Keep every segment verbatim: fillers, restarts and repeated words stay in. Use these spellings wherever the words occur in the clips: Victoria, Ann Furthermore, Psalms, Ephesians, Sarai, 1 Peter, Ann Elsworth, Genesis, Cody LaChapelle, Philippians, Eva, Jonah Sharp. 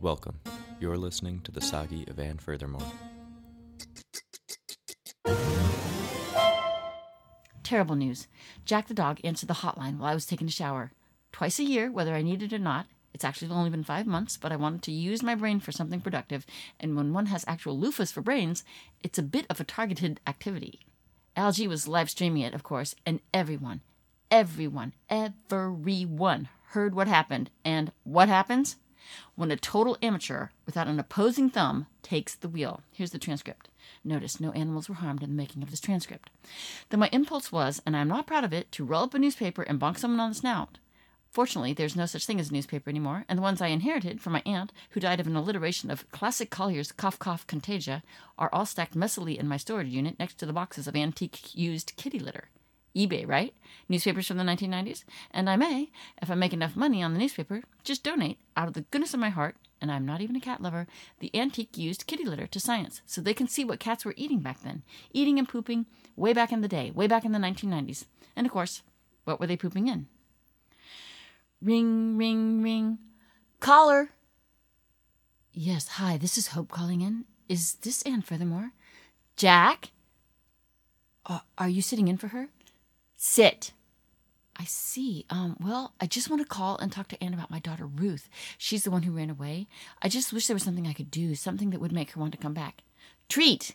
Welcome. You're listening to the Sagi of Ann Furthermore. Terrible news. Jack the dog answered the hotline while I was taking a shower. Twice a year, whether I needed it or not. It's actually only been five months, but I wanted to use my brain for something productive, and when one has actual loofahs for brains, it's a bit of a targeted activity. Algie was live streaming it, of course, and everyone, everyone, everyone heard what happened. And what happens? When a total amateur without an opposing thumb takes the wheel. Here's the transcript. Notice no animals were harmed in the making of this transcript. Then my impulse was, and I'm not proud of it, to roll up a newspaper and bonk someone on the snout. Fortunately, there's no such thing as a newspaper anymore, and the ones I inherited from my aunt, who died of an alliteration of classic Collier's cough cough contagia, are all stacked messily in my storage unit next to the boxes of antique used kitty litter. eBay, right? Newspapers from the nineteen nineties. And I may, if I make enough money on the newspaper, just donate, out of the goodness of my heart, and I'm not even a cat lover, the antique used kitty litter to science, so they can see what cats were eating back then. Eating and pooping way back in the day, way back in the nineteen nineties. And of course, what were they pooping in? Ring, ring, ring. Caller! Yes, hi, this is Hope calling in. Is this Ann Furthermore? Jack? Uh, are you sitting in for her? Sit. I see. Um, well, I just want to call and talk to Ann about my daughter, Ruth. She's the one who ran away. I just wish there was something I could do, something that would make her want to come back. Treat!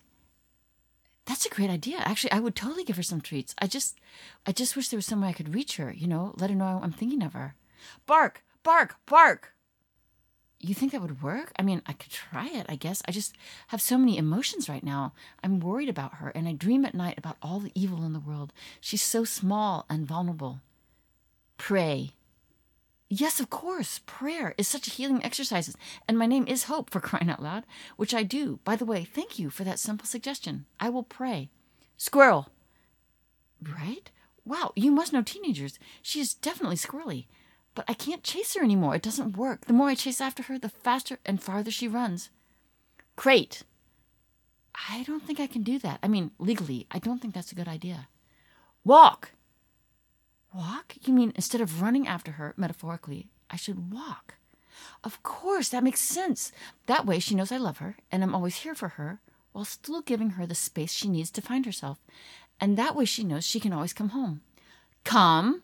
That's a great idea. Actually, I would totally give her some treats. I just, I just wish there was some way I could reach her, you know, let her know I'm thinking of her. Bark! Bark! Bark! You think that would work? I mean, I could try it, I guess. I just have so many emotions right now. I'm worried about her, and I dream at night about all the evil in the world. She's so small and vulnerable. Pray. Yes, of course. Prayer is such a healing exercise, and my name is Hope, for crying out loud, which I do. By the way, thank you for that simple suggestion. I will pray. Squirrel. Right? Wow, you must know teenagers. She is definitely squirrely. But I can't chase her anymore. It doesn't work. The more I chase after her, the faster and farther she runs. Crate. I don't think I can do that. I mean, legally, I don't think that's a good idea. Walk. Walk? You mean instead of running after her, metaphorically, I should walk. Of course, that makes sense. That way she knows I love her, and I'm always here for her, while still giving her the space she needs to find herself. And that way she knows she can always come home. Come.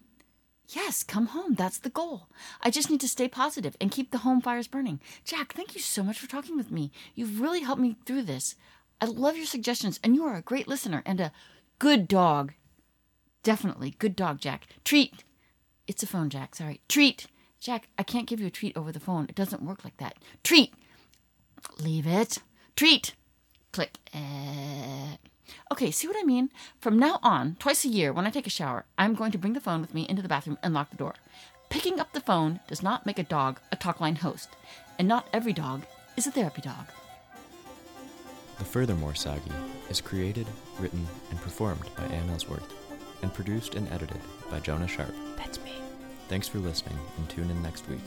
Yes, come home. That's the goal. I just need to stay positive and keep the home fires burning. Jack, thank you so much for talking with me. You've really helped me through this. I love your suggestions, and you are a great listener and a good dog. Definitely. Good dog, Jack. Treat. It's a phone, Jack. Sorry. Treat. Jack, I can't give you a treat over the phone. It doesn't work like that. Treat. Leave it. Treat. Click. Uh... Okay, see what I mean? From now on, twice a year, when I take a shower, I'm going to bring the phone with me into the bathroom and lock the door. Picking up the phone does not make a dog a talkline host, and not every dog is a therapy dog. The Furthermore Sagi is created, written, and performed by Ann Elsworth, and produced and edited by Jonah Sharp. That's me. Thanks for listening, and tune in next week.